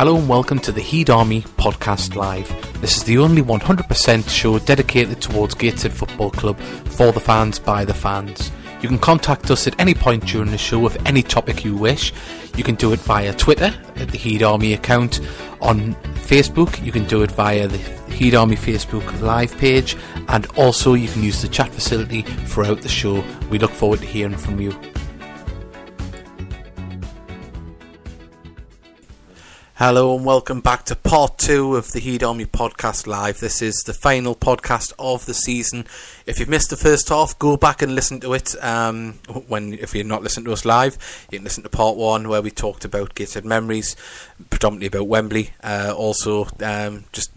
Hello and welcome to the Heed Army Podcast Live. This is the only 100% show dedicated towards Gateshead Football Club, for the fans, by the fans. You can contact us at any point during the show with any topic you wish. You can do it via Twitter at the Heed Army account. On Facebook, you can do it via the Heed Army Facebook live page. And also you can use the chat facility throughout the show. We look forward to hearing from you. Hello and welcome back to part 2 of the Heed Army Podcast Live. This is the final podcast of the season. If you've missed the first half, go back and listen to it. If you're not listening to us live, you can listen to part 1 where we talked about Gateshead memories, predominantly about Wembley, just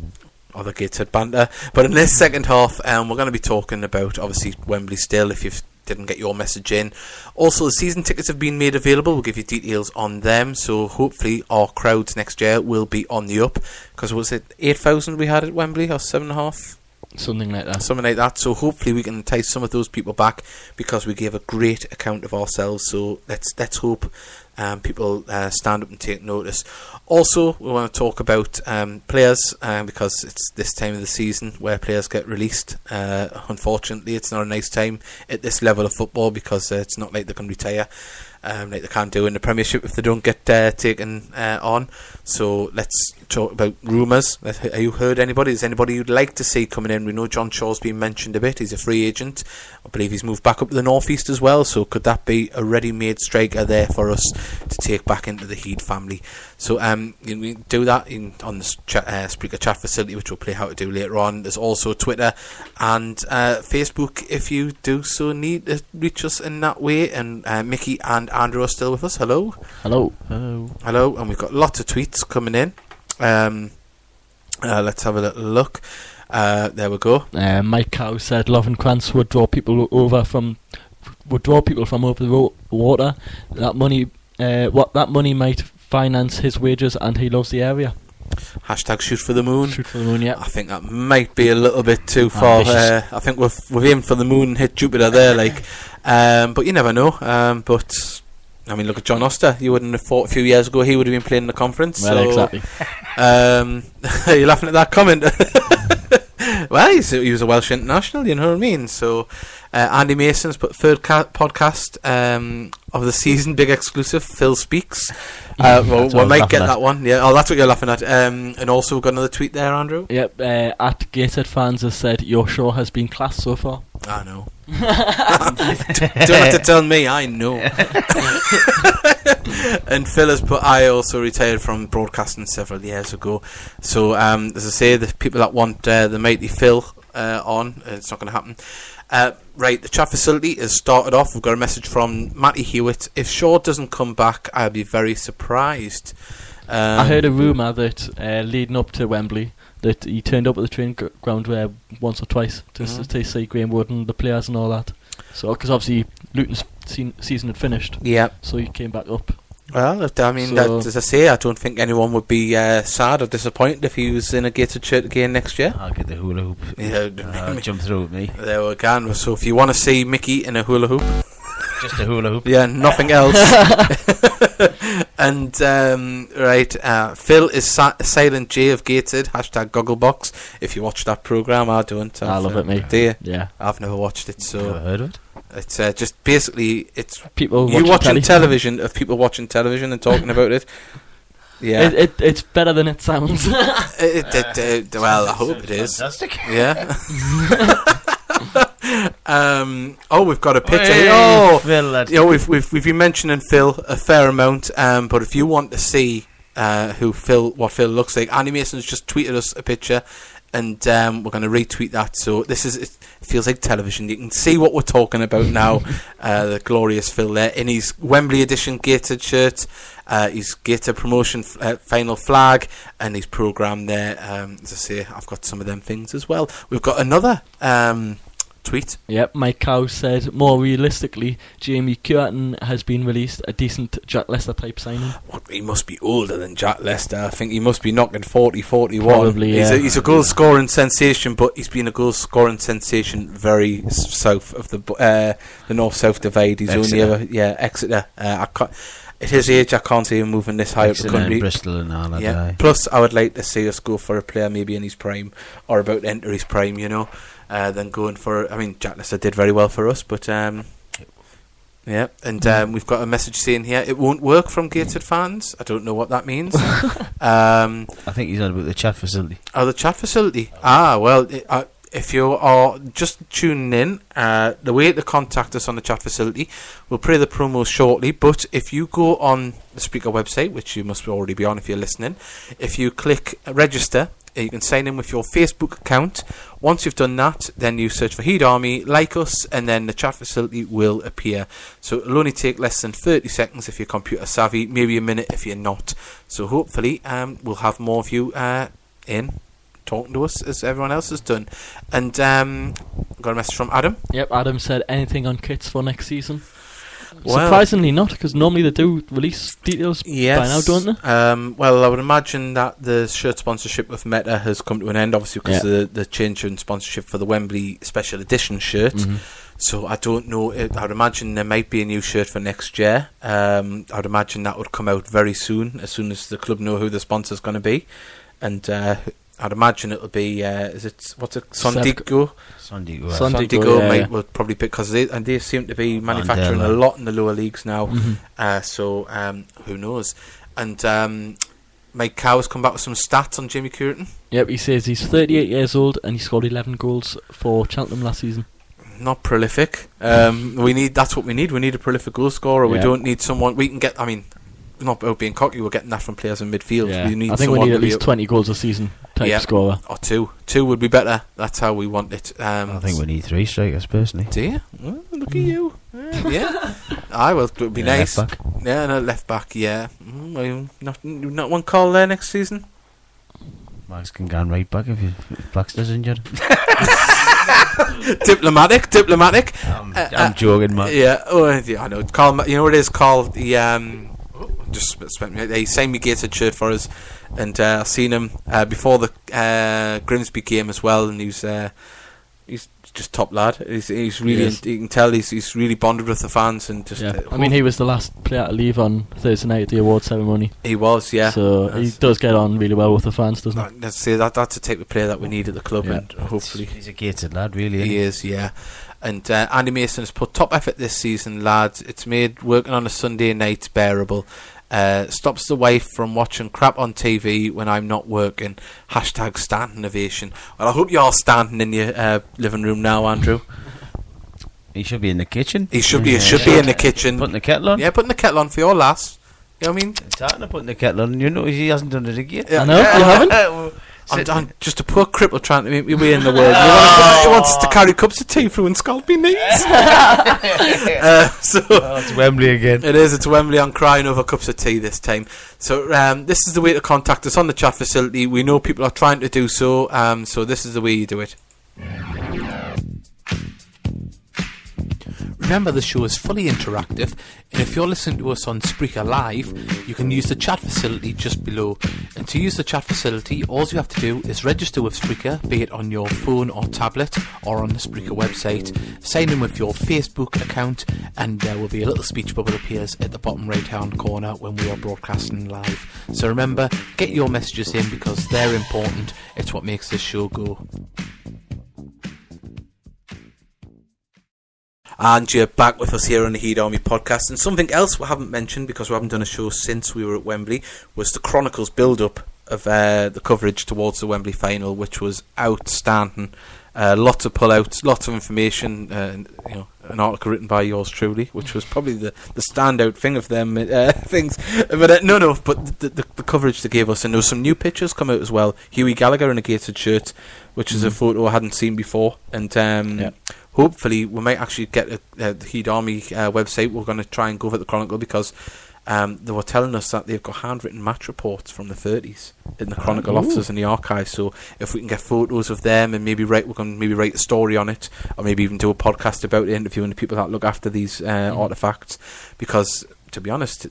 other Gateshead banter. But in this second half, we're going to be talking about, obviously, Wembley still, if you've didn't get your message in. Also, the season tickets have been made available. We'll give you details on them, so hopefully our crowds next year will be on the up, because was it 8,000 we had at Wembley, or 7,500? Something like that. So hopefully we can entice some of those people back, because we gave a great account of ourselves. So let's hope people stand up and take notice. Also, we want to talk about players, because it's this time of the season where players get released. Unfortunately, it's not a nice time at this level of football, because it's not like they can retire like they can do in the Premiership if they don't get taken on. So let's talk about rumours. Have you heard anybody? Is anybody you'd like to see coming in? We know John Shaw's been mentioned a bit. He's a free agent. I believe he's moved back up to the northeast as well. So could that be a ready-made striker there for us to take back into the Heed family? So we can do that on the Spreaker chat facility, which we'll play how to do later on. There's also Twitter and Facebook if you do so need to reach us in that way. And Mickey and Andrew are still with us. Hello. And we've got lots of tweets coming in. Let's have a little look. There we go. Mike Cow said Love and Krantz would draw people from over the water. That money might finance his wages, and he loves the area. # shoot for the moon. Yeah, I think that might be a little bit too far. I think we've aimed for the moon and hit Jupiter there, but you never know. But I mean, look at John Oster. You wouldn't have thought a few years ago he would have been playing in the conference. Exactly. Are you laughing at that comment? Well, he was a Welsh international, you know what I mean? So, Andy Mason's put third podcast of the season, big exclusive, Phil Speaks. We might get that one. Yeah. Oh, that's what you're laughing at. And also, we've got another tweet there, Andrew. Yep, at Gated Fans has said, your show has been class so far. I know. Don't have to tell me, I know. And Phil has put, I also retired from broadcasting several years ago. So, as I say, the people that want the mighty Phil on, it's not going to happen. Right, the chat facility has started off. We've got a message from Matty Hewitt. If Shaw doesn't come back, I'll be very surprised. I heard a rumour that leading up to Wembley, that he turned up at the training ground once or twice to see Graham Wood and the players and all that. So, because obviously Luton's season had finished, yeah. So he came back up. Well, I mean, so, as I say, I don't think anyone would be sad or disappointed if he was in a Gated shirt again next year. I'll get the hula hoop. Jump through with me. There we go. So if you want to see Mickey in a hula hoop. Just a hula hoop. Yeah, nothing else. And, Phil is Silent J of Gated, #Gogglebox. If you watch that programme, I don't. I love it, mate. Do you? Yeah. I've never watched it, so... Never heard of it? It's just basically it's people watching television of people watching television and talking about it. Yeah, it's better than it sounds. Well, I hope it is. Fantastic. Yeah. We've got a picture. Hey, Phil, we've been mentioning Phil a fair amount. But if you want to see what Phil looks like, Andy Mason's just tweeted us a picture. And we're going to retweet that. So it feels like television. You can see what we're talking about now. The glorious Phil there in his Wembley edition Gated shirt, his Gator promotion final flag, and his programme there. As I say, I've got some of them things as well. We've got another tweet. Yep, Mike Cow said, more realistically, Jamie Curtin has been released, a decent Jack Lester type signing. He must be older than Jack Lester. I think he must be knocking 40-41. Probably, yeah. He's a goal scoring sensation, but he's been a goal scoring sensation very south of the north south divide. He's Exeter. Exeter. at his age, I can't see him moving this high up the country. Bristol and all that. Yeah. Plus, I would like to see us go for a player maybe in his prime or about to enter his prime, you know, than going for. I mean, Jack Lester did very well for us, but yeah. And we've got a message saying here it won't work from Gateshead fans. I don't know what that means. I think he's on about the chat facility. Oh, the chat facility. Ah, well. If you are just tuning in, the way to contact us on the chat facility, we'll play the promo shortly, but if you go on the Spreaker website, which you must already be on if you're listening, if you click register, you can sign in with your Facebook account. Once you've done that, then you search for Heed Army, like us, and then the chat facility will appear. So it'll only take less than 30 seconds if you're computer savvy, maybe a minute if you're not. So hopefully we'll have more of you in talking to us as everyone else has done. And got a message from Adam. Yep, Adam said anything on kits for next season. Well, surprisingly not, because normally they do release details by now, don't they? Well, I would imagine that the shirt sponsorship with Meta has come to an end, obviously, because the change in sponsorship for the Wembley special edition shirt. Mm-hmm. So I don't know. I would imagine there might be a new shirt for next year. I would imagine that would come out very soon as the club know who the sponsor's going to be. And I'd imagine it'll be Sondigo will probably pick, because they seem to be manufacturing a lot in the lower leagues now. Mm-hmm. So who knows? And Mike Cow's come back with some stats on Jimmy Curtin. Yep, he says he's 38 years old and he scored 11 goals for Cheltenham last season. Not prolific. That's what we need. We need a prolific goal scorer. Yeah. We don't need someone we can get. I mean, not about being cocky, we're getting that from players in midfield. Yeah. I think we need at least 20 goals a season type scorer. Or two. Two would be better. That's how we want it. I think we need three strikers, personally. Do you? Oh, look at you. Yeah. I will. It would be nice. Left back. Yeah, no, left back, yeah. Not one call there next season? Max can go right back if Baxter's injured. Diplomatic. I'm joking, Max. Yeah, I know. Carl, you know what it is, Carl? The... just spent me. He signed me Gated shirt for us, and I've seen him before the Grimsby game as well. And he's just top lad. He's really, you can tell he's really bonded with the fans and just. Yeah. I mean, he was the last player to leave on Thursday night at the award ceremony. He was, yeah. So he does get on really well with the fans, doesn't he? Let's say that's the type of player that we need at the club, and hopefully he's a Gated lad. Really, he is, yeah. And Andy Mason has put top effort this season, lads. It's made working on a Sunday night bearable. Stops the wife from watching crap on TV when I'm not working. # Stanton Ovation. Well, I hope you're all standing in your living room now, Andrew. He should be in the kitchen. He should be in the kitchen. Putting the kettle on. Yeah, putting the kettle on for your lass. You know what I mean? Starting to put the kettle on. You know he hasn't done it again. I know, you haven't. I'm just a poor cripple trying to make my way in the world. He wants to carry cups of tea through and scald me knees. It's Wembley again. It is. It's Wembley. I'm crying over cups of tea this time. So this is the way to contact us on the chat facility. We know people are trying to do so. So this is the way you do it. Remember, the show is fully interactive, and if you're listening to us on Spreaker Live, you can use the chat facility just below. And to use the chat facility, all you have to do is register with Spreaker, be it on your phone or tablet, or on the Spreaker website. Sign in with your Facebook account, and there will be a little speech bubble appears at the bottom right-hand corner when we are broadcasting live. So remember, get your messages in, because they're important. It's what makes this show go. And you're back with us here on the Heed Army podcast. And something else we haven't mentioned, because we haven't done a show since we were at Wembley, was the Chronicles build-up of the coverage towards the Wembley final, which was outstanding. Lots of pull-outs, lots of information, an article written by yours truly, which was probably the standout thing of them things. But but the coverage they gave us, and there was some new pictures come out as well. Hughie Gallagher in a Gated shirt, which is a photo I hadn't seen before, and hopefully we might actually get the Heed Army website. We're going to try and go over the Chronicle, because they were telling us that they've got handwritten match reports from the 30s in the Chronicle offices in the archive. So if we can get photos of them, and we're going to maybe write a story on it, or maybe even do a podcast about it, interviewing the people that look after these artefacts. Because, to be honest,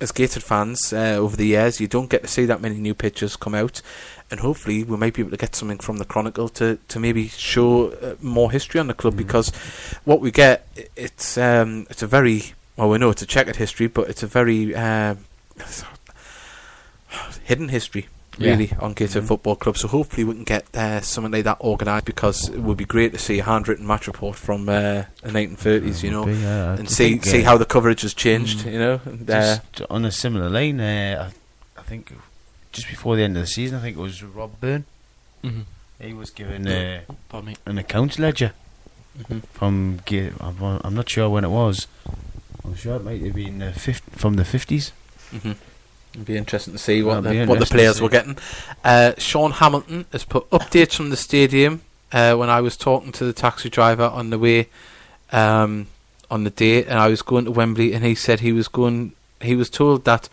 as Gated fans over the years, you don't get to see that many new pictures come out. And hopefully we might be able to get something from the Chronicle to maybe show more history on the club, because what we get, it's a very well, we know it's a checkered history, but it's a very hidden history, really, on Gateshead Football Club. So hopefully we can get something like that organised, because it would be great to see a handwritten match report from the 1930s, you know, and see how the coverage has changed, you know. And, just on a similar line, I think just before the end of the season, I think it was Rob Byrne. Mm-hmm. He was given an accounts ledger from I'm not sure when it was. I'm sure it might have been from the 50s. Mm-hmm. It'd be interesting to see what the players were getting. Sean Hamilton has put updates from the stadium. When I was talking to the taxi driver on the way on the day, and I was going to Wembley, and he said he was told that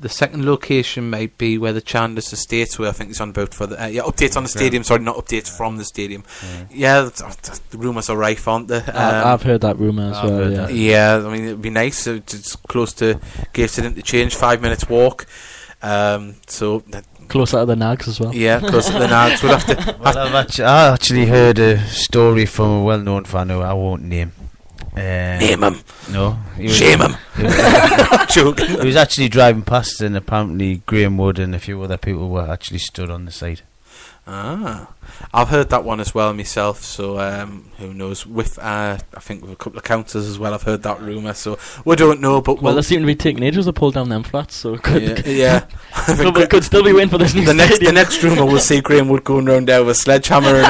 the second location might be where the Chandler's Estates were. I think it's on about for the updates on the stadium. Sorry, not updates from the stadium. The rumours are rife, aren't they? I've heard that rumour as well. I mean, it'd be nice. It's close to Gateshead Interchange, 5 minutes walk. So close out of the Nags as well. Yeah, close out of the Nags. We'll have to. I actually heard a story from a well-known fan who I won't name. Name him. No. Shame him. Joking. He was actually driving past, and apparently Graham Wood and a few other people were actually stood on the side. Ah, I've heard that one as well myself. So who knows? With I think with a couple of counters as well, I've heard that rumour. So we don't know, but well, they seem to be taking ages to pull down them flats. So it could still be waiting for this. The next rumour we'll see Graham Wood going round there with a sledgehammer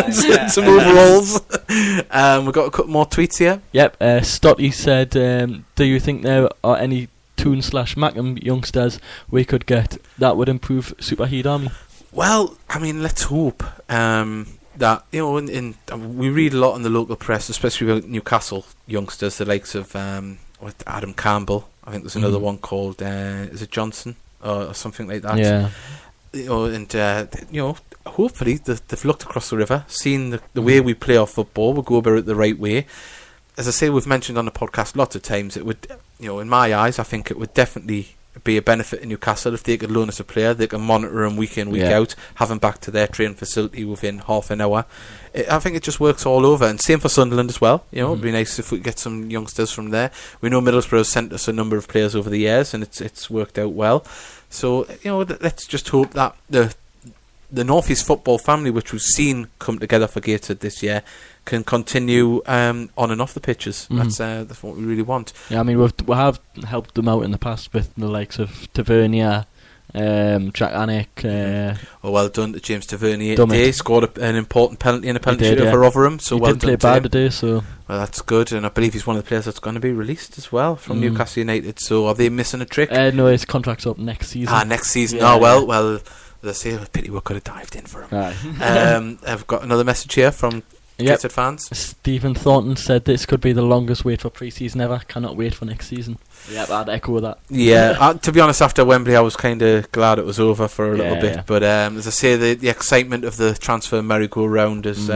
and some overalls. We've got a couple more tweets here. Yep, Stotty said, "Do you think there are any Toon/Mackham youngsters we could get that would improve Superheat Army?" Well, I mean, let's hope that, you know, we read a lot in the local press, especially about Newcastle youngsters, the likes of Adam Campbell. I think there's another one called, is it Johnson or something like that? Yeah. You know, and, you know, hopefully they've looked across the river, seen the way we play our football, we'll go about it the right way. As I say, we've mentioned on the podcast lots of times, it would, you know, in my eyes, I think it would definitely be a benefit in Newcastle if they could loan us a player. They can monitor him week in, week out, have him back to their training facility within half an hour. I think it just works all over, and same for Sunderland as well. You know, it'd be nice if we could get some youngsters from there. We know Middlesbrough sent us a number of players over the years, and it's worked out well. So, you know, let's just hope that the North East football family, which we've seen come together for Gateshead this year, can continue on and off the pitches. That's what we really want. Yeah, I mean, we have helped them out in the past with the likes of Tavernier, Jack Anick. Well done to James Tavernier today. Scored an important penalty in a penalty shootout for Rotherham. So he well didn't play bad today, so well, that's good. And I believe he's one of the players that's going to be released as well from Newcastle United. So are they missing a trick? No, his contract's up next season. Yeah. Oh well. They say, pity we could have dived in for him. I've got another message here from Gateshead fans. Stephen Thornton said this could be the longest wait for pre-season ever. Cannot wait for next season. Yeah, I'd echo that. Yeah, to be honest, after Wembley, I was kind of glad it was over for a little bit. Yeah. But as I say, the excitement of the transfer merry-go-round is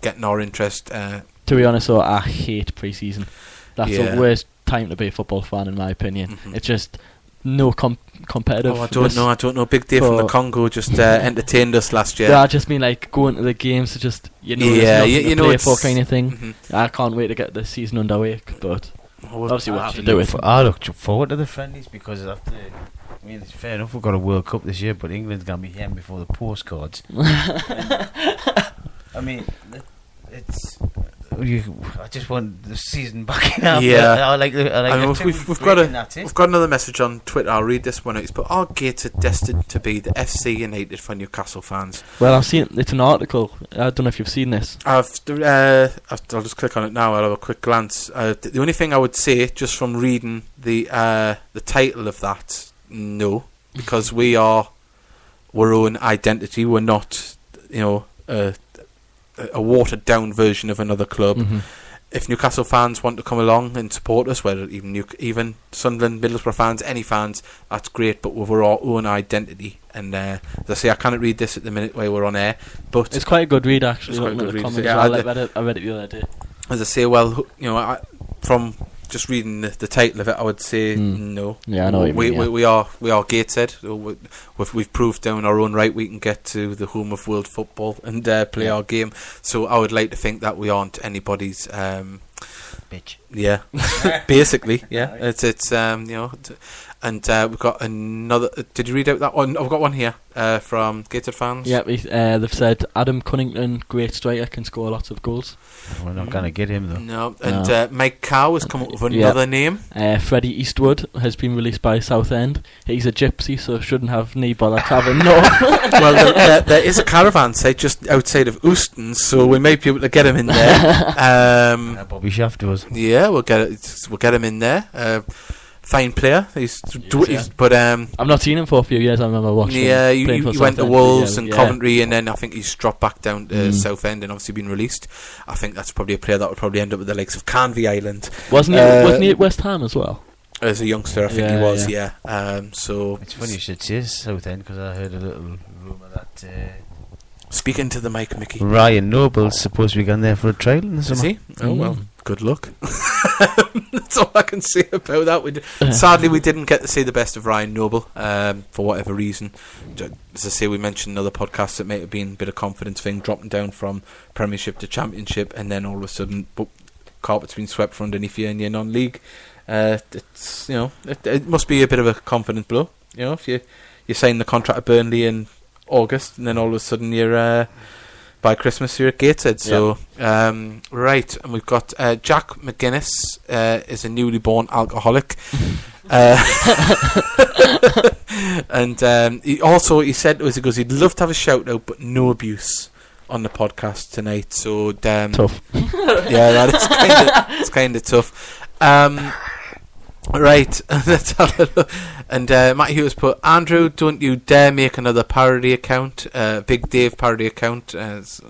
getting our interest. To be honest, though, I hate pre-season. That's the worst time to be a football fan, in my opinion. It's just no competitive. Oh, I don't know. Big Day from the Congo just entertained us last year. Yeah, I just mean like going to the games to just, you know, you know, play for kind of thing. I can't wait to get the season underway, but obviously we'll have to do it. I look forward to the friendlies because after, I mean, it's fair enough we've got a World Cup this year, but England's going to be here before the postcards. I mean, it's. I just want the season back in. We've got another message on Twitter. I'll read this one out. It's put, "Our Gates are destined to be the FC United for Newcastle fans." Well, I've seen it's an article. I don't know if you've seen this. I'll just click on it now. I'll have a quick glance. The only thing I would say, just from reading the title of that, no, because we are our own identity. We're not, you know, a watered-down version of another club. If Newcastle fans want to come along and support us, whether even Sunderland, Middlesbrough fans, any fans, that's great, but with our own identity. And as I say, I can't read this at the minute where we're on air, but it's quite a good read, actually. I read it the other day. As I say, well, you know, I, from just reading the title of it, I would say no. Yeah, I know what you mean. We are Gateshead. We've proved down our own right we can get to the home of world football and play our game. So I would like to think that we aren't anybody's bitch. Yeah, basically. Yeah, it's you know. And we've got another... Did you read out that one? I've got one here from Gateshead fans. Yeah, they've said, Adam Cunnington, great striker, can score lots of goals. We're not going to get him, though. No, and no. Mike Cow has come up with another name. Freddie Eastwood has been released by Southend. He's a gypsy, so shouldn't have any bother travelling north. Well, there is a caravan site just outside of Euston, so we may be able to get him in there. Bobby Shaft does. Yeah, we'll get him in there. Fine player, he's but I've not seen him for a few years. I remember watching. Yeah, he went to Wolves and Coventry, and then I think he's dropped back down to Southend and obviously been released. I think that's probably a player that would probably end up with the likes of Canvey Island. Wasn't he at West Ham as well? As a youngster, I think he was. Yeah. So it's funny you should say Southend because I heard a little rumour that. Speaking to the mic, Mickey. Ryan Noble's supposed to be going there for a trial in the summer. Is he? Oh, well, good luck. That's all I can say about that. Sadly, we didn't get to see the best of Ryan Noble for whatever reason. As I say, we mentioned another podcast that may have been a bit of confidence thing, dropping down from Premiership to Championship, and then all of a sudden, carpet's been swept from underneath you and you're non-league. It's it must be a bit of a confidence blow. You know, if you sign the contract at Burnley and August, and then all of a sudden you're by Christmas you're at Gateshead. So right, and we've got Jack McGuinness is a newly born alcoholic, and he said to us, he goes, he'd love to have a shout out, but no abuse on the podcast tonight. So tough. Yeah, that is it's kind of tough. Right, let's have a look. And Matt Hughes put, Andrew, don't you dare make another parody account, Big Dave parody account, so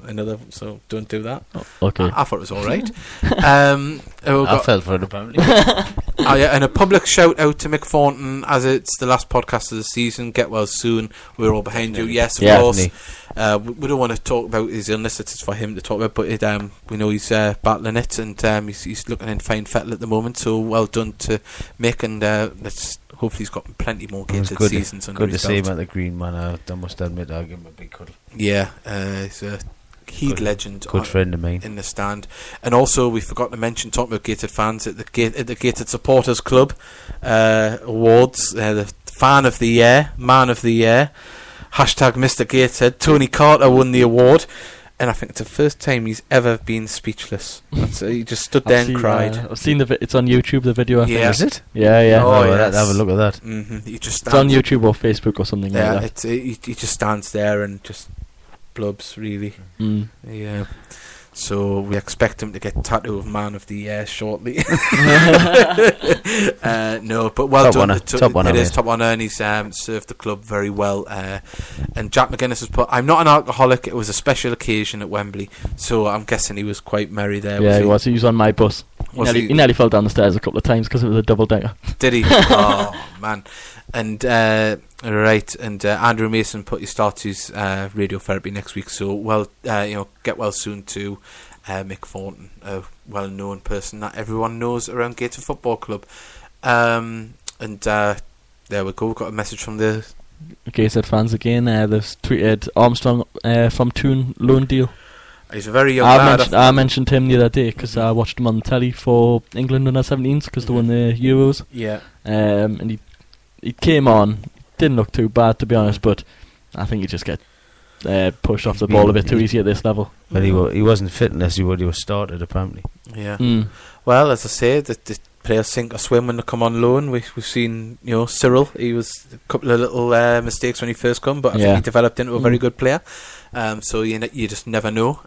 don't do that. Oh, okay. I thought it was all right. I fell for it, apparently. And a public shout out to Mick Thornton, as it's the last podcast of the season. Get well soon. We're all behind you. Yes, of course. We don't want to talk about his illness. It's for him to talk about, but we know he's battling it, and he's looking in fine fettle at the moment. So well done to Mick, and let's hopefully he's got plenty more Gateshead seasons under his belt. Good to see him at the Green Man. I must admit, I'll give him a big cuddle. Yeah, he's a Heed legend, good friend of mine in the stand. And also, we forgot to mention, talking about Gateshead fans, at the Gateshead Supporters Club awards, the Fan of the Year, Man of the Year, # Mr Gateshead. Tony Carter won the award, and I think it's the first time he's ever been speechless. He just stood there and cried. I've seen it's on YouTube, the video. I think. Is it? Yeah. Oh, yes. Have a look at that. He just stands. It's on YouTube or Facebook or something like that. He just stands there and just blubs, really. Yeah. So we expect him to get tattoo of Man of the Year shortly. No, but well top done. Honor. Top honour, and he's served the club very well. And Jack McGuinness has put, I'm not an alcoholic, it was a special occasion at Wembley. So I'm guessing he was quite merry there. Yeah, he was. He was on my bus. He nearly fell down the stairs a couple of times because it was a double-decker. Did he? Oh, man. And right, and Andrew Mason put, he starts his radiotherapy next week, so get well soon to Mick Thornton, a well-known person that everyone knows around Gateshead Football Club. There we go. We've got a message from the Gateshead fans again. They've tweeted Armstrong from Toon loan deal. He's a very young lad. I mentioned him the other day because I watched him on the telly for England under-17s because they won the Euros. Yeah, and he came on. Didn't look too bad, to be honest, but I think he just get pushed off the ball a bit too easy at this level. But he wasn't fit unless he was started, apparently. Yeah. Well, as I say, the players sink or swim when they come on loan. We've seen, Cyril. He was a couple of little mistakes when he first come, but I think he developed into a very good player. So you just never know.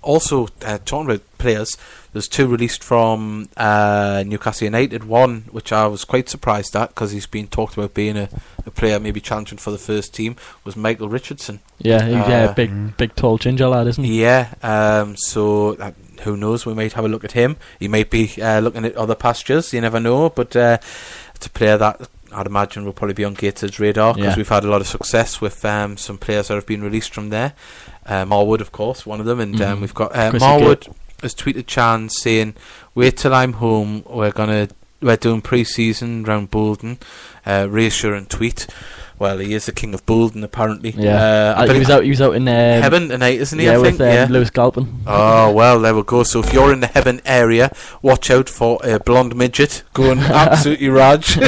Also, talking about players, there's two released from Newcastle United. One, which I was quite surprised at because he's been talked about being a player maybe challenging for the first team, was Michael Richardson. Yeah, he's a big, tall ginger lad, isn't he? Yeah, so who knows? We might have a look at him. He might be looking at other pastures. You never know, but it's a player that I'd imagine will probably be on Gateshead's radar because we've had a lot of success with some players that have been released from there. Marwood, of course, one of them, and we've got Marwood. has tweeted Chan saying, "Wait till I'm home. We're doing pre-season round Bolden." Reassuring tweet. Well, he is the king of Bolden, apparently. Yeah, he was out in Heaven tonight, isn't he? Yeah, I think Lewis Galpin. Oh well, there we go. So if you're in the Heaven area, watch out for a blonde midget going absolutely raj.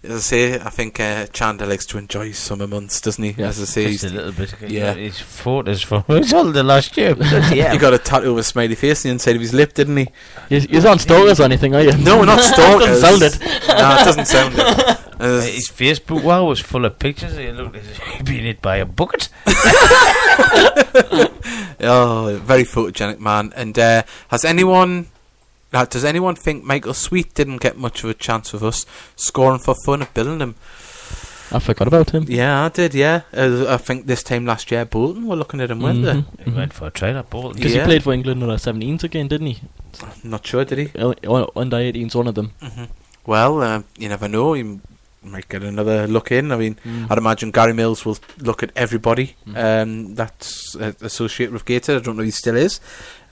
As I say, I think Chandler likes to enjoy his summer months, doesn't he? Yeah. As I say, just a little bit. Yeah, his photos from his holiday last year. Yeah. He got a tattoo of a smiley face on the inside of his lip, didn't he? You're not on stalkers or anything, are you? No, we're not stalkers. Doesn't sound it. No, it doesn't sound it. His Facebook wall was full of pictures. He looked as if he'd been hit by a bucket. Oh, very photogenic man. And does anyone think Michael Sweet didn't get much of a chance with us scoring for fun at Billingham? I forgot about him. Yeah, I did, yeah. I think this time last year, Bolton were looking at him, weren't they? He went for a try at Bolton. Because he played for England under 17s again, didn't he? I'm not sure, did he? Under 18's one of them. Mm-hmm. Well, you never know. He might get another look in. I mean, I'd imagine Gary Mills will look at everybody that's associated with Gateshead. I don't know if he still is.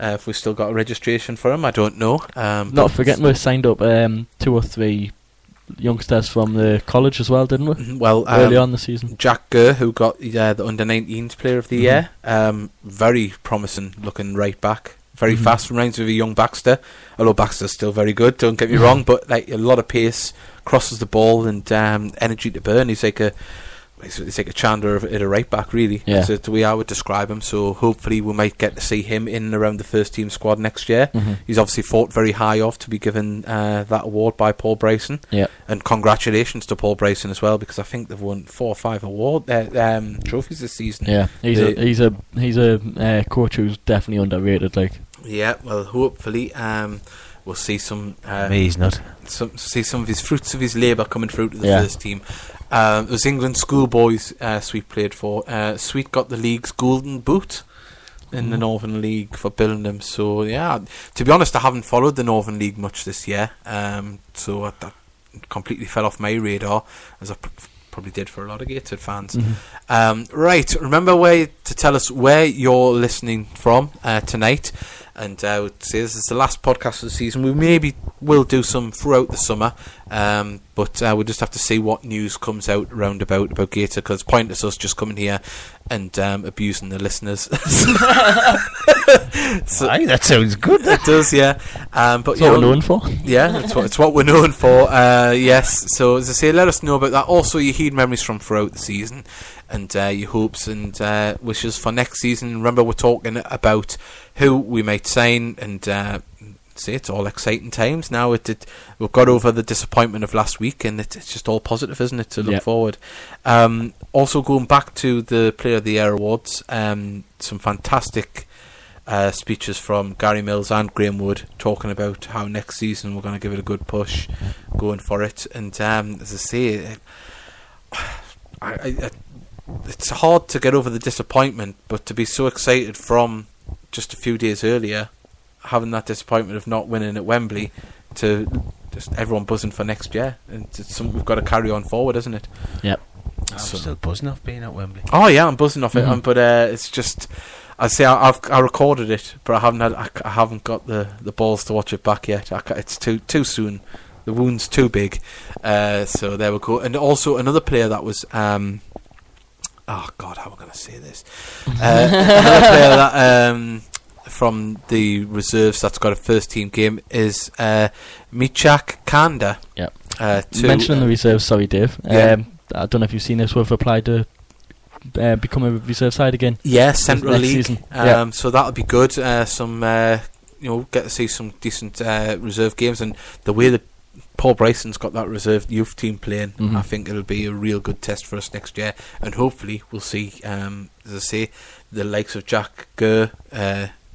If we've still got a registration for him, I don't know. Not forgetting we signed up 2 or 3 youngsters from the college as well, didn't we? Well, early on the season. Jack Gurr, who got the under-19s player of the year. Very promising looking right back. Very fast, reminds me of a young Baxter. Although Baxter's still very good, don't get me wrong, but like a lot of pace, crosses the ball, and energy to burn. He's like a Chandler at a right back, really. Yeah. That's the way I would describe him. So hopefully we might get to see him in and around the first team squad next year. Mm-hmm. He's obviously fought very high off to be given that award by Paul Bryson. Yeah. And congratulations to Paul Bryson as well, because I think they've won 4 or 5 award trophies this season. Yeah, he's a coach who's definitely underrated. Like. Yeah, well, hopefully we'll see some. See some of his fruits of his labour coming through to the first team. It was England schoolboys Sweet played for. Sweet got the league's golden boot in the Northern League for Billingham. So yeah, to be honest, I haven't followed the Northern League much this year. So that completely fell off my radar, as I probably did for a lot of Gateshead fans. Right, remember to tell us where you're listening from tonight. And I would say this is the last podcast of the season. We maybe will do some throughout the summer, but we'll just have to see what news comes out roundabout about Gator, because it's pointless us just coming here and abusing the listeners. So, aye, that sounds good. It does, yeah. But that's what we're known for. Yeah, it's what we're known for. Yes, so as I say, let us know about that. Also, your hidden memories from throughout the season and your hopes and wishes for next season. Remember, we're talking about who we might sign, and see, it's all exciting times now. We've got over the disappointment of last week, and it's just all positive, isn't it, to look forward. Also, going back to the Player of the Year awards, some fantastic speeches from Gary Mills and Graham Wood talking about how next season we're going to give it a good push, going for it. And as I say, it's hard to get over the disappointment, but to be so excited from just a few days earlier, having that disappointment of not winning at Wembley, to just everyone buzzing for next year. And it's something we've got to carry on forward, isn't it? Yep. I'm still buzzing off being at Wembley. Oh yeah, I'm buzzing off it. But it's just, I say, I recorded it, but I haven't got the balls to watch it back yet. It's too soon. The wound's too big. So there we go. And also another player that was. Oh God, how am I going to say this? Another player that from the reserves that's got a first team game is Michak Kanda. Yeah. Mentioning the reserves, sorry, Dave. I don't know if you've seen this. We've applied to become a reserve side again. Yeah, Central League. So that'll be good. Get to see some decent reserve games, and the way that Paul Bryson's got that reserve youth team playing, I think it'll be a real good test for us next year, and hopefully we'll see, as I say, the likes of Jack Gurr,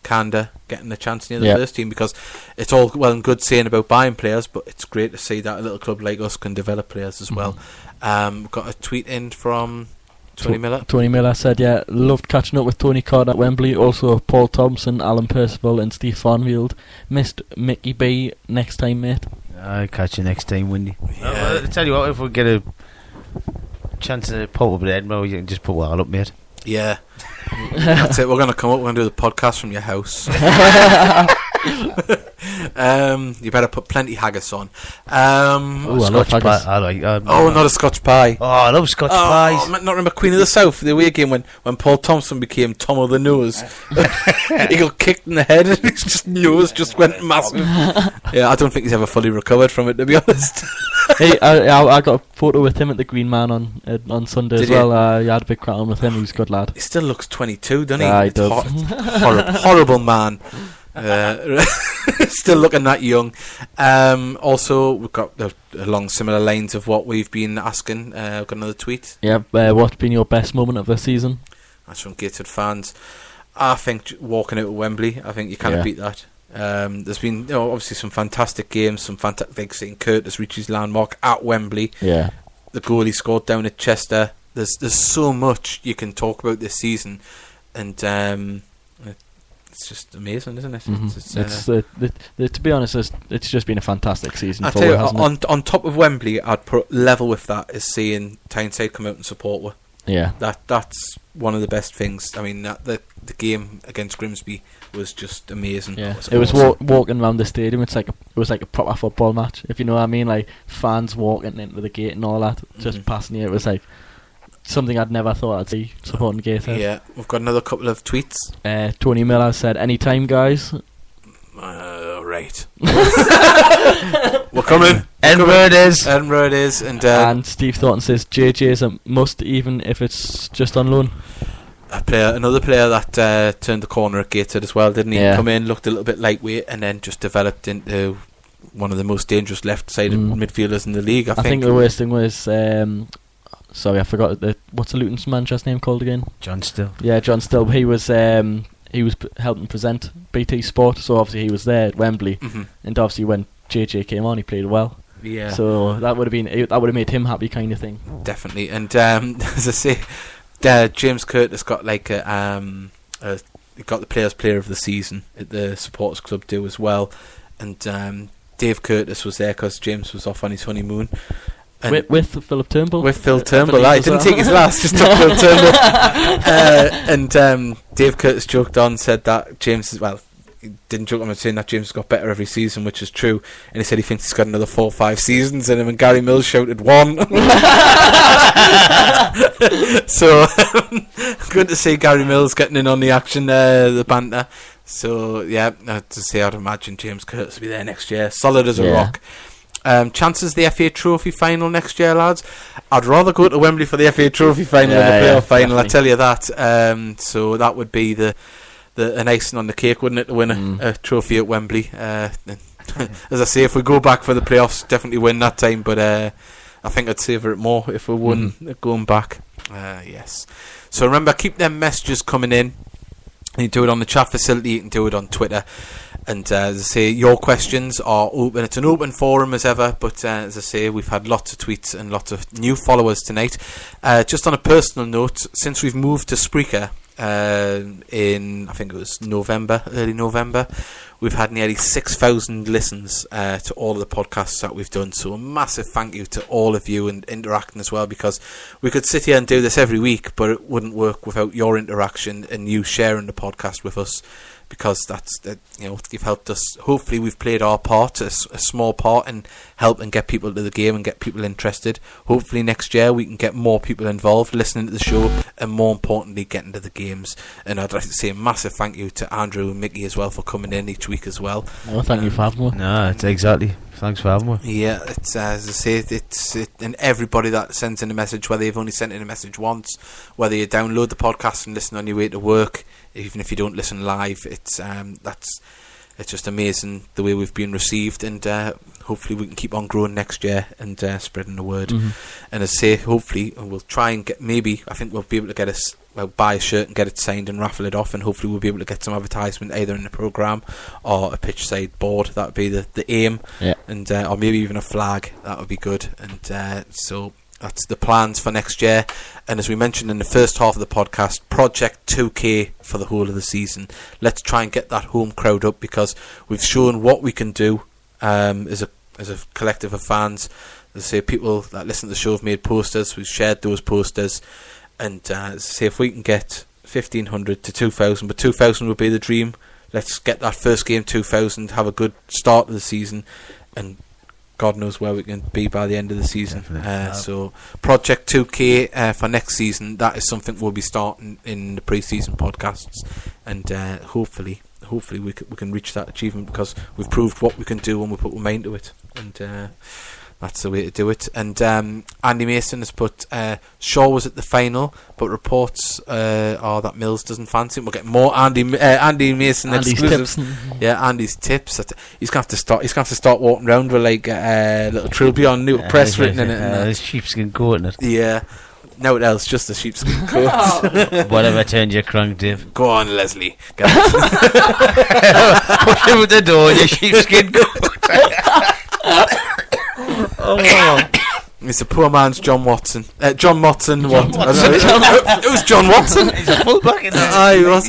Kanda getting a chance near the first team, because it's all well and good saying about buying players, but it's great to see that a little club like us can develop players as well. Got a tweet in from Tony Miller. Tony Miller said, loved catching up with Tony Card at Wembley. Also, Paul Thompson, Alan Percival and Steve Farnfield. Missed Mickey B. Next time, mate. I'll catch you next time, Wendy. I'll tell you what, if we get a chance to pop up at Edinburgh, you can just put that up, mate. Yeah. That's it. We're going to come up. We're going to do the podcast from your house. You better put plenty haggis on. Oh, I love haggis. Not a Scotch pie. Oh, I love Scotch pies. I not remember Queen of the South, the away game when Paul Thompson became Tom of the Nose. He got kicked in the head and his nose just went massive. Yeah, I don't think he's ever fully recovered from it, to be honest. Hey, I got a photo with him at the Green Man on Sunday. Did as well. I had a big crack on with him. He was a good lad. He still looks 22, doesn't he? He does. Horrible man. Still looking that young. Also, we've got along similar lines of what we've been asking. We've got another tweet. Yeah, what's been your best moment of the season? That's from Gateshead fans. I think walking out of Wembley, I think you can't beat that. There's been obviously some fantastic games, some fantastic things. Seeing Curtis reach his landmark at Wembley. Yeah, the goal he scored down at Chester. There's so much you can talk about this season, and it's just amazing, isn't it? Mm-hmm. To be honest, it's just been a fantastic season. I tell you, on top of Wembley, I'd put level with that is seeing Tyneside come out and support her. Yeah, that's one of the best things. I mean, the game against Grimsby was just amazing. Yeah, it was awesome. Walking around the stadium. It was like a proper football match, if you know what I mean. Like fans walking into the gate and all that, just passing here. It was like something I'd never thought I'd see supporting Gateshead. Yeah, we've got another couple of tweets. Tony Miller said, "Anytime, guys." Right. We're coming. Edinburgh it is. And Steve Thornton says JJ's a must, even if it's just on loan. Another player that turned the corner at Gateshead as well, didn't he? Yeah. Come in, looked a little bit lightweight, and then just developed into one of the most dangerous left-sided midfielders in the league. I think the worst thing was. Sorry, I forgot what's the Luton's man's name called again? John Still. Yeah, John Still. He was helping present BT Sport, so obviously he was there at Wembley, and obviously when JJ came on, he played well. Yeah. So that would have made him happy, kind of thing. Definitely, and as I say, James Curtis got got the Players' Player of the Season at the Supporters Club do as well, and Dave Curtis was there because James was off on his honeymoon. With Philip Turnbull? With Phil Turnbull, I didn't take his last, just took Phil Turnbull. And Dave Curtis joked on, said that James, he didn't joke on saying that James has got better every season, which is true, and he said he thinks he's got another 4 or 5 seasons in him, and Gary Mills shouted, "One!" So, good to see Gary Mills getting in on the action there, the banter. So, yeah, to say, I'd imagine James Curtis will be there next year, solid as a rock. Chances the FA Trophy final next year, lads. I'd rather go to Wembley for the FA Trophy final than the playoff final, definitely. I tell you that. So that would be an icing on the cake, wouldn't it, to win a trophy at Wembley. As I say, if we go back for the playoffs, definitely win that time, but I think I'd savour it more if we won going back. Yes. So remember, keep them messages coming in. You can do it on the chat facility, you can do it on Twitter. And as I say, your questions are open. It's an open forum as ever, but as I say, we've had lots of tweets and lots of new followers tonight. Just on a personal note, since we've moved to Spreaker in, I think it was November, early November, we've had nearly 6,000 listens to all of the podcasts that we've done. So a massive thank you to all of you and interacting as well, because we could sit here and do this every week, but it wouldn't work without your interaction and you sharing the podcast with us. Because you've helped us. Hopefully, we've played our part, a small part, in helping get people to the game and get people interested. Hopefully, next year we can get more people involved, listening to the show, and more importantly, getting to the games. And I'd like to say a massive thank you to Andrew and Mickey as well for coming in each week as well. No, thank you for having me. No, exactly. Thanks for having me. Yeah, it's as I say, and everybody that sends in a message, whether you've only sent in a message once, whether you download the podcast and listen on your way to work. Even if you don't listen live, it's just amazing the way we've been received, and hopefully we can keep on growing next year and spreading the word. And as I say, hopefully we'll try and get, maybe I think we'll be able to get us, well, buy a shirt and get it signed and raffle it off, and hopefully we'll be able to get some advertisement either in the programme or a pitch side board. That would be the aim, and or maybe even a flag. That would be good. And so that's the plans for next year. And as we mentioned in the first half of the podcast, Project 2K for the whole of the season. Let's try and get that home crowd up, because we've shown what we can do as a collective of fans. As I say, people that listen to the show have made posters. We've shared those posters. And as I say, if we can get 1,500 to 2,000, but 2,000 would be the dream. Let's get that first game 2,000, have a good start of the season, and God knows where we can be by the end of the season. So Project 2K for next season, that is something we'll be starting in the pre-season podcasts, and hopefully we can reach that achievement, because we've proved what we can do when we put our mind to it, and that's the way to do it. And Andy Mason has put Shaw was at the final, but reports are that Mills doesn't fancy him. We'll get more Andy Mason exclusives. Yeah, Andy's tips. He's gonna have to start walking around with like a little trilby on new press written in it. There's sheepskin coat in it. Yeah. No, what else? Just the sheepskin coat. Whatever turned your crunk, Dave. Go on, Leslie. Push him with the door in your sheepskin coat. Oh. It's a poor man's John Watson. It was John Watson. He's a fullback. He was.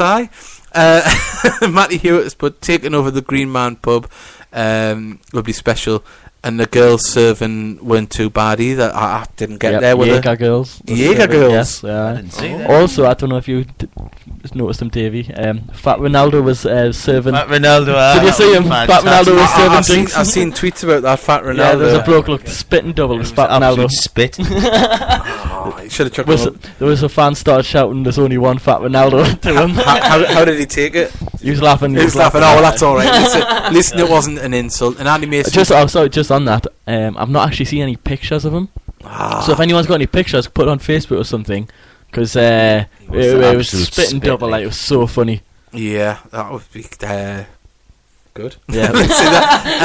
Matty Hewitt has put taking over the Green Man pub would be special, and the girls serving weren't too bad either. I didn't get there with Jaeger girls. Yes, I didn't see that. Also, I don't know if you noticed him, Davey. Fat Ronaldo was serving. Fat Ronaldo. Did you see him? Fat Ronaldo was serving drinks. I've seen tweets about that. Fat Ronaldo. Yeah, there's a bloke looked spitting double as Fat Ronaldo. Spit. He should have chucked him up. There was a fan started shouting, "There's only one Fat Ronaldo." To him. How did he take it? He was laughing. Oh, well, that's all right. Listen, it wasn't an insult. And Andy Mason. Just on that, I've not actually seen any pictures of him. So if anyone's got any pictures, put it on Facebook or something, because it was spitting double. Like, it was so funny. Yeah, that would be good. Yeah.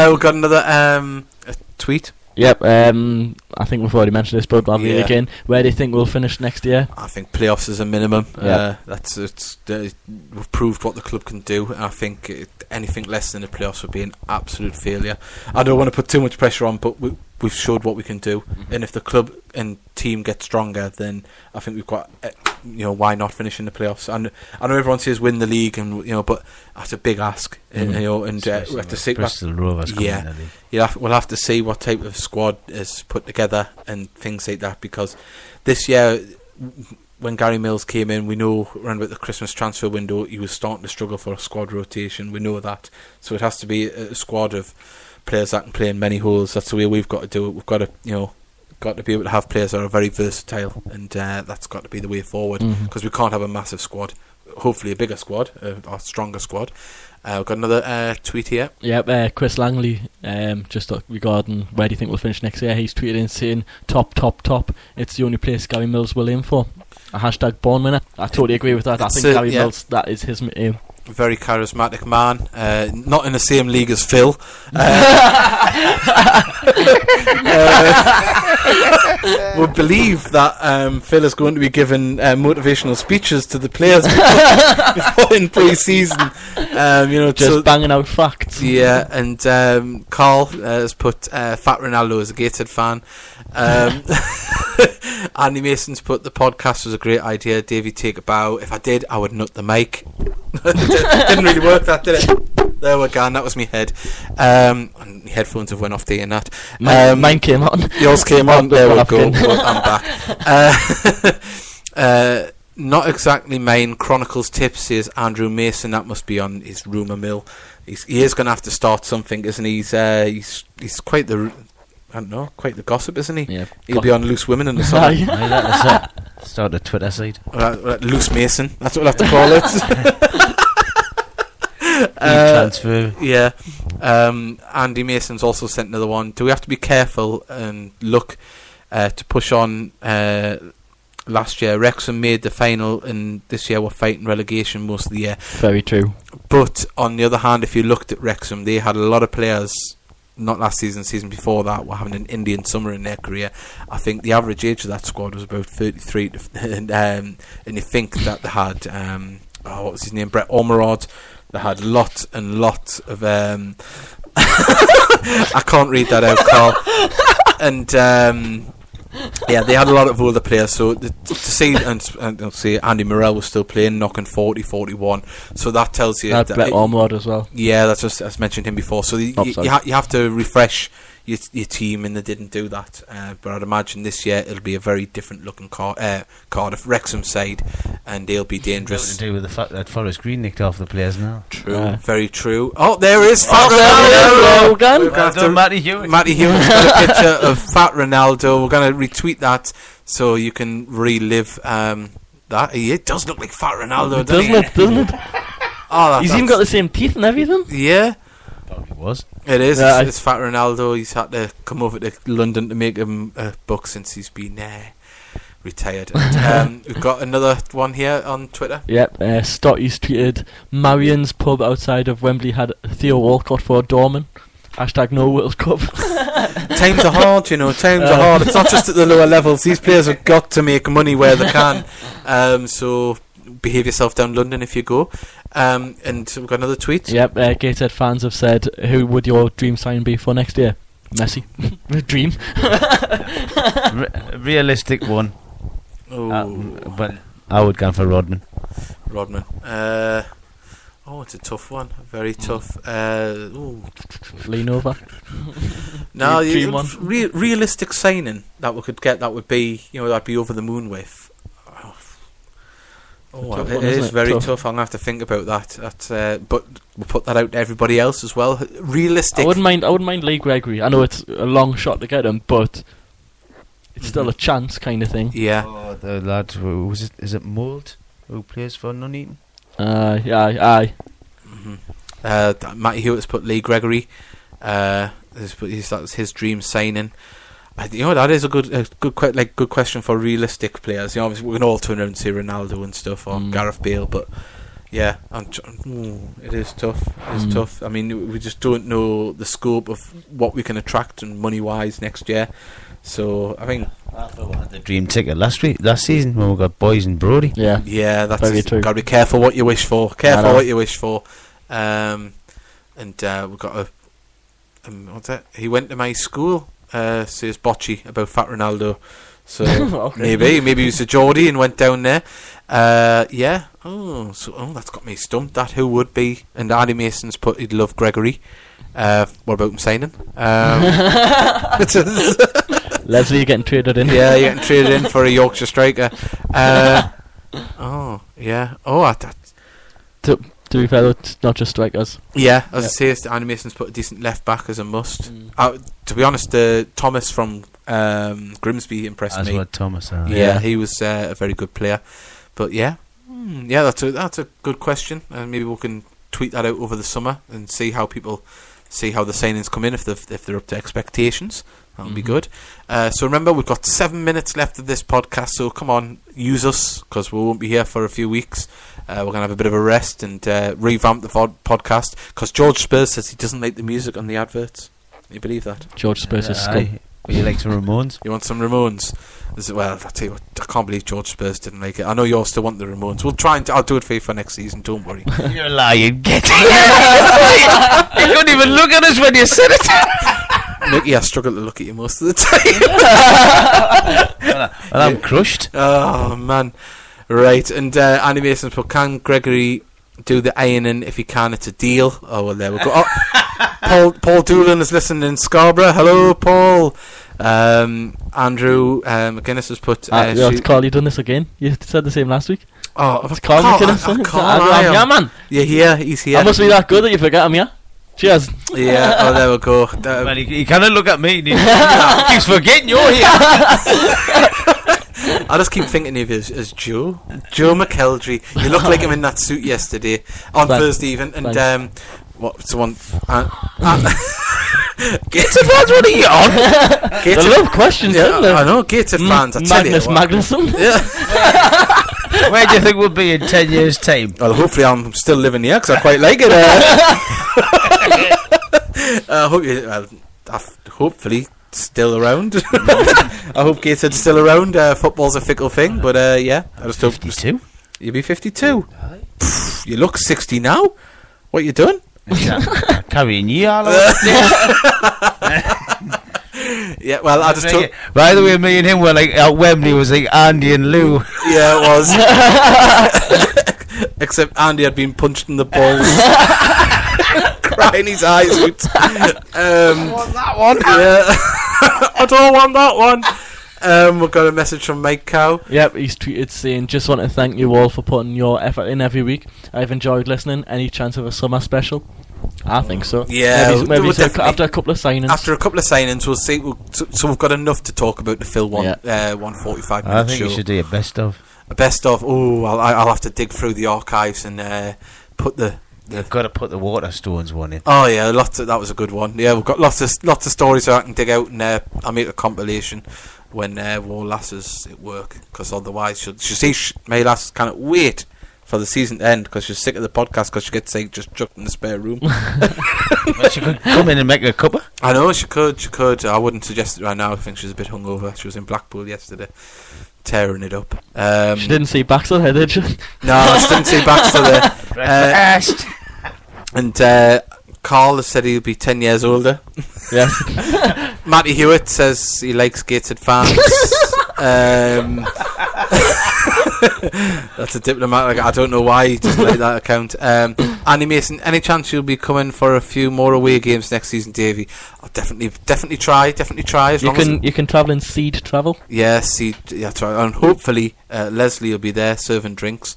We got another tweet. Yep, I think we've already mentioned this, but I'll read again. Where do you think we'll finish next year? I think playoffs is a minimum. Yep. We've proved what the club can do. I think anything less than the playoffs would be an absolute failure. I don't want to put too much pressure on, but we've showed what we can do. Mm-hmm. And if the club and team get stronger, then I think we've got, why not finish in the playoffs? And I know everyone says win the league, and but that's a big ask. Mm-hmm. And we have to see. Bristol Rovers. Yeah, we'll have to see what type of squad is put together and things like that. Because this year, when Gary Mills came in, we know around about the Christmas transfer window he was starting to struggle for a squad rotation. We know that, so it has to be a squad of players that can play in many holes. That's the way we've got to do it. We've got to, be able to have players that are very versatile, and that's got to be the way forward, because we can't have a massive squad. Hopefully a bigger squad, a stronger squad. We've got another tweet here. Yep, Chris Langley, just regarding where do you think we'll finish next year? He's tweeted in saying, top. It's the only place Gary Mills will aim for. A # born winner. I totally agree with that. I think Gary Mills, that is his aim. Very charismatic man, not in the same league as Phil. We believe that Phil is going to be giving motivational speeches to the players before in pre-season. Just banging out facts. Yeah, and Carl has put Fat Ronaldo as a Gateshead fan. Andy Mason's put the podcast was a great idea. Davey, take a bow. If I did, I would nut the mic. Didn't really work, that did it? There we go. That was my head. And my headphones have went off dating that. Mine came on. Yours came on. There we go. Well, I'm back. Not exactly mine. Chronicles tips, says Andrew Mason. That must be on his rumour mill. He is going to have to start something, isn't he? He's quite the. I don't know, quite the gossip, isn't he? Yeah, he'll be on Loose Women in the summer. Start a Twitter side. Loose Mason, that's what we'll have to call it. Transfer. Yeah. Andy Mason's also sent another one. Do we have to be careful and look to push on? Last year, Wrexham made the final, and this year we're fighting relegation most of the year. Very true. But on the other hand, if you looked at Wrexham, they had a lot of players. Not last season, season before that, were having an Indian summer in their career. I think the average age of that squad was about 33, and you think that they had what was his name, Brett Ormerod. They had lots and lots of I can't read that out, Carl. And they had a lot of older players, so to see and see Andy Morell was still playing, knocking 40-41, so that tells you that Brett Ormerod as well. Yeah, that's just, I mentioned him before, so you have to refresh your team, and they didn't do that. But I'd imagine this year it'll be a very different looking Cardiff Wrexham side, and they'll be dangerous. It's got to do with the fact that Forest Green nicked off the players now. True, very true. Oh, there is Fat Ronaldo. Well done, Matty Hewitt. Matty Hewitt got a picture of Fat Ronaldo. We're going to retweet that so you can relive that. It does look like Fat Ronaldo, doesn't it? Oh, he's even got the same teeth and everything. Yeah. It's Fat Ronaldo. He's had to come over to London to make him a buck since he's been retired. And, we've got another one here on Twitter. Yep, Stotty's tweeted, Marion's pub outside of Wembley had Theo Walcott for a doorman. # no World Cup. Times are hard, times are hard. It's not just at the lower levels. These players have got to make money where they can. So behave yourself down London if you go. And we've got another tweet. Yep, Gateshead fans have said, who would your dream sign be for next year? Messi. Dream. Realistic one. Oh. But I would go for Rodman. It's a tough one. Very tough. Lean over. No, realistic signing that we could get, that would be, I'd be over the moon with. It is very tough. I'm going to have to think about that. But we'll put that out to everybody else as well. Realistic. I wouldn't mind Lee Gregory. I know it's a long shot to get him, but it's still a chance kind of thing. Yeah. Oh, the lad, is it Mould who plays for Nuneaton? Aye. Mm-hmm. Matty Hewitt's put Lee Gregory. That's his dream signing. That is a good question for realistic players. Obviously we can all turn around and say Ronaldo and stuff, or Gareth Bale, but yeah, it is tough. It's tough. I mean, we just don't know the scope of what we can attract and money-wise next year. So I think I thought we had the dream ticket last season when we got Boys and Brodie. Yeah, that's got to be careful what you wish for. We've got what's that? He went to my school. Says Bocce about Fat Ronaldo, so okay. maybe he was a Geordie and went down there. That's got me stumped. That who would be? And Andy Mason's put he'd love Gregory. What about him signing? Leslie, you're getting traded in. Yeah, you're getting traded in for a Yorkshire striker. To be fair, it's not just strikers. Yeah, I say, Andy Mason's put a decent left back as a must. To be honest, Thomas from Grimsby impressed me. As well, Thomas. He was a very good player. But that's a good question. Maybe we can tweet that out over the summer and see how people see how the signings come in if they're up to expectations. That'll be good. So remember, we've got 7 minutes left of this podcast, so come on, use us, because we won't be here for a few weeks. We're going to have a bit of a rest and revamp the podcast, because George Spurs says he doesn't like the music on the adverts. Can you believe that? George Spurs is scum. You like some Ramones? You want some Ramones? Well, I tell you what, I can't believe George Spurs didn't like it. I know you all still want the Ramones. We'll try and I'll do it for you for next season, don't worry. You're lying. Get it. You couldn't even look at us when you said it. Nicky, I struggle to look at you most of the time. And I'm crushed. Oh, man. Right, and Andy Mason's put, can Gregory do the ironing if he can? It's a deal. Oh, well, there we go. Oh, Paul Doolan is listening in Scarborough. Hello, Paul. Andrew McGuinness has put... it's Carl, you done this again? You said the same last week. Oh, it's Carl McGuinness. I'm here, man. You're here, he's here. I must be that good that you forget I'm here. Cheers. Yeah, oh, there we go. Man, he cannot look at me. He keeps forgetting you're here. I just keep thinking of you as Joe McKeldry. You look like him in that suit yesterday, on Thursday even. And what's the one? Gator fans, what are you on? Gator, they love questions, don't they? I know, Gator fans, I tell you what. Magnus Magnusson? Yeah. Where do you think we'll be in 10 years' time? Well, hopefully I'm still living here, because I quite like it. Hopefully still around. I hope Gateshead's still around. Football's a fickle thing, but I just hope... 52? You'll be 52. Pff, you look 60 now. What you doing? Carrying you all over. Yeah, well, I just took... By the way, me and him were like at Wembley. Was like Andy and Lou. Yeah, it was. Except Andy had been punched in the balls. Penny's eyes. I want that one. Yeah. I don't want that one. We've got a message from Mike Cow. Yep, he's tweeted saying, "Just want to thank you all for putting your effort in every week. I've enjoyed listening. Any chance of a summer special?" I think so. Yeah, maybe after a couple of signings. After a couple of signings, we'll see. So we've got enough to talk about to fill one 145-minute. I think you should do a best of. A best of. Oh, I'll have to dig through the archives and put the. They've got to put the Waterstones one in. Oh yeah, that was a good one. Yeah, we've got lots of stories that I can dig out, and I make a compilation when we're all lasses at work, because otherwise my lass can't wait for the season to end because she's sick of the podcast because she gets sick just chucked in the spare room. Well, she could come in and make a cuppa. I know she could. I wouldn't suggest it right now. I think she's a bit hungover. She was in Blackpool yesterday, tearing it up. She didn't see Baxter there, did she? No, she didn't see Baxter there. And Carl has said he'll be 10 years older. Yeah. Matty Hewitt says he likes Gateshead fans. That's a diplomatic. I don't know why he doesn't like that account. Andy Mason, any chance you'll be coming for a few more away games next season, Davey? I'll definitely try. You can travel in seed travel. Yeah, seed. Yeah, try. And hopefully Leslie will be there serving drinks.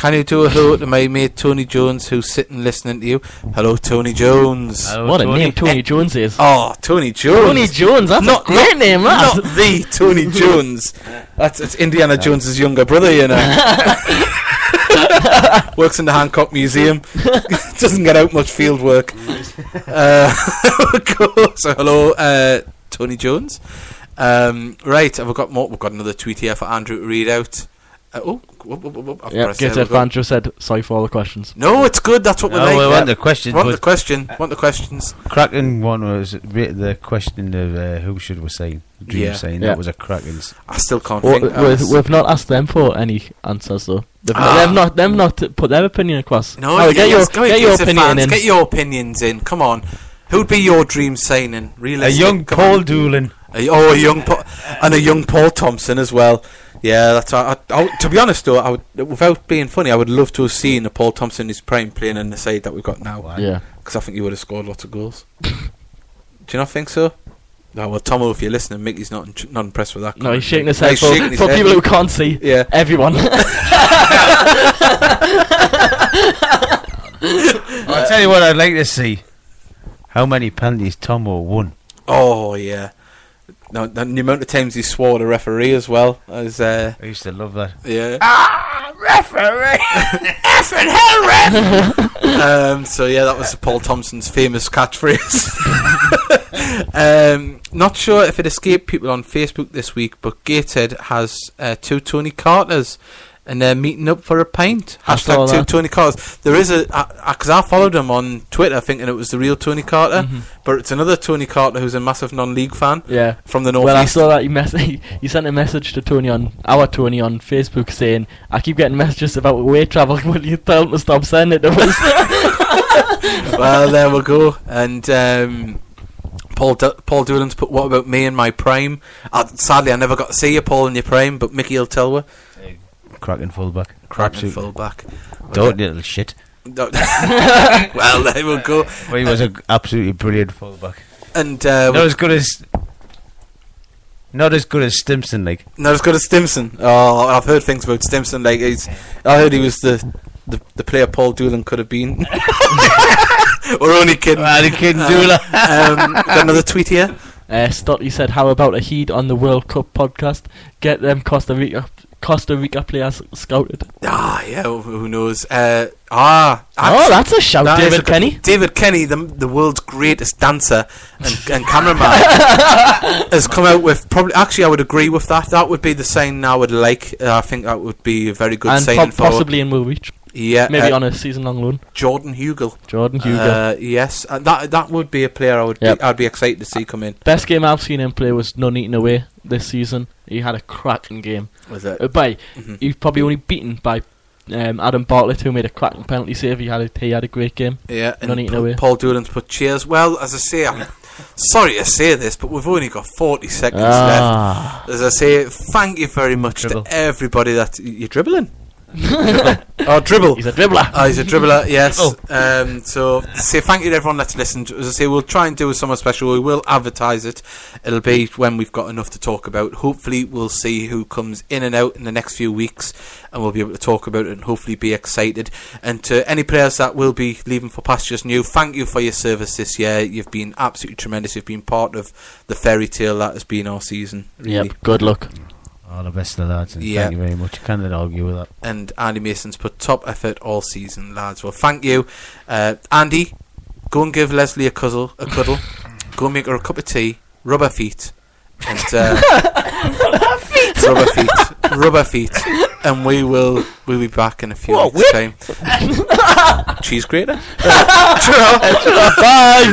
Can you do a hello to my mate Tony Jones, who's sitting listening to you? Hello, Tony Jones. Hello, what Tony. A name Tony Jones is. Oh, Tony Jones. Tony Jones, that's not, a great not, name, that. Not the Tony Jones. It's Indiana Jones's younger brother, you know. Works in the Hancock Museum. Doesn't get out much field work. So, hello, Tony Jones. Right, have we got more? We've got another tweet here for Andrew to read out. Gateshead fan just said, sorry for all the questions. No, it's good. That's what we like. We want the questions. Want the questions. Cracking one was the question of who should we sign. Dream sign. That was a cracking. I still can't think. We've not asked them for any answers though. They've not put their opinion across. No, get your opinions in. Come on, who'd be your dream signing? A young Paul Doolan. A young Paul Thompson as well. Yeah, that's right. To be honest, though, I would, without being funny, I would love to have seen the Paul Thompson in his prime playing in the side that we've got now. Right? Yeah, because I think he would have scored lots of goals. Do you not think so? No, well, Tomo, if you're listening, Mickey's not impressed with that. No, he's shaking his head. He's shaking his head. For people who can't see, yeah, everyone. I'll tell you what I'd like to see: how many penalties Tomo won. Oh yeah. No, the amount of times he swore at a referee as well. I used to love that. Yeah. Ah, referee! Effing hell, ref! So, yeah, that was Paul Thompson's famous catchphrase. Not sure if it escaped people on Facebook this week, but Gateshead has two Tony Carters, and they're meeting up for a pint. # two Tony Carters. There is a... Because I followed him on Twitter thinking it was the real Tony Carter, but it's another Tony Carter who's a massive non-league fan from the North East. Well, I saw that he sent a message to Tony on Facebook saying, I keep getting messages about away travel. Will you tell him to stop sending it to us? Well, there we go. And... Paul Doolan's put, what about me in my prime? Sadly, I never got to see you, Paul, in your prime, but Mickey will tell you. Cracking fullback. Cracking fullback. Don't little shit. Well, there we'll go. Well, he was an absolutely brilliant fullback. And not as good as Stimson. Oh, I've heard things about Stimson. Like I heard he was the player Paul Doolan could have been. We're only kidding. We're only kidding, Doolan. Got another tweet here. Stotty said, "How about a heed on the World Cup podcast? Get them Costa Rica players scouted." Ah, yeah, who knows? That's a shout, David Kenny. David Kenny, the world's greatest dancer and cameraman, has come out with probably. Actually, I would agree with that. That would be the sign I would like. I think that would be a very good sign. And possibly in Woolwich. Yeah, maybe on a season-long loan. Jordan Hugill. Yes, that would be a player I'd be excited to see come in. Best game I've seen him play was Nuneaton away this season. He had a cracking game. Was it? He was probably only beaten by Adam Bartlett, who made a cracking penalty save. He had a great game. Yeah, Nuneaton away. Paul Doolan's put cheers. Well, as I say, I'm sorry to say this, but we've only got 40 seconds left. As I say, thank you very much to everybody that you're dribbling. Oh, dribble. He's a dribbler. Oh, he's a dribbler, yes. So, say thank you to everyone that's listened. As I say, we'll try and do a summer special. We will advertise it. It'll be when we've got enough to talk about. Hopefully, we'll see who comes in and out in the next few weeks, and we'll be able to talk about it and hopefully be excited. And to any players that will be leaving for pastures new, thank you for your service this year. You've been absolutely tremendous. You've been part of the fairy tale that has been our season. Really. Yep, good luck. All the best of the lads, and thank you very much. I cannot argue with that. And Andy Mason's put top effort all season, lads. Well, thank you. Andy, go and give Leslie a cuddle. Go make her a cup of tea, rub her feet. And, rubber feet. And we'll be back in a few weeks' time. Cheese grater. Bye.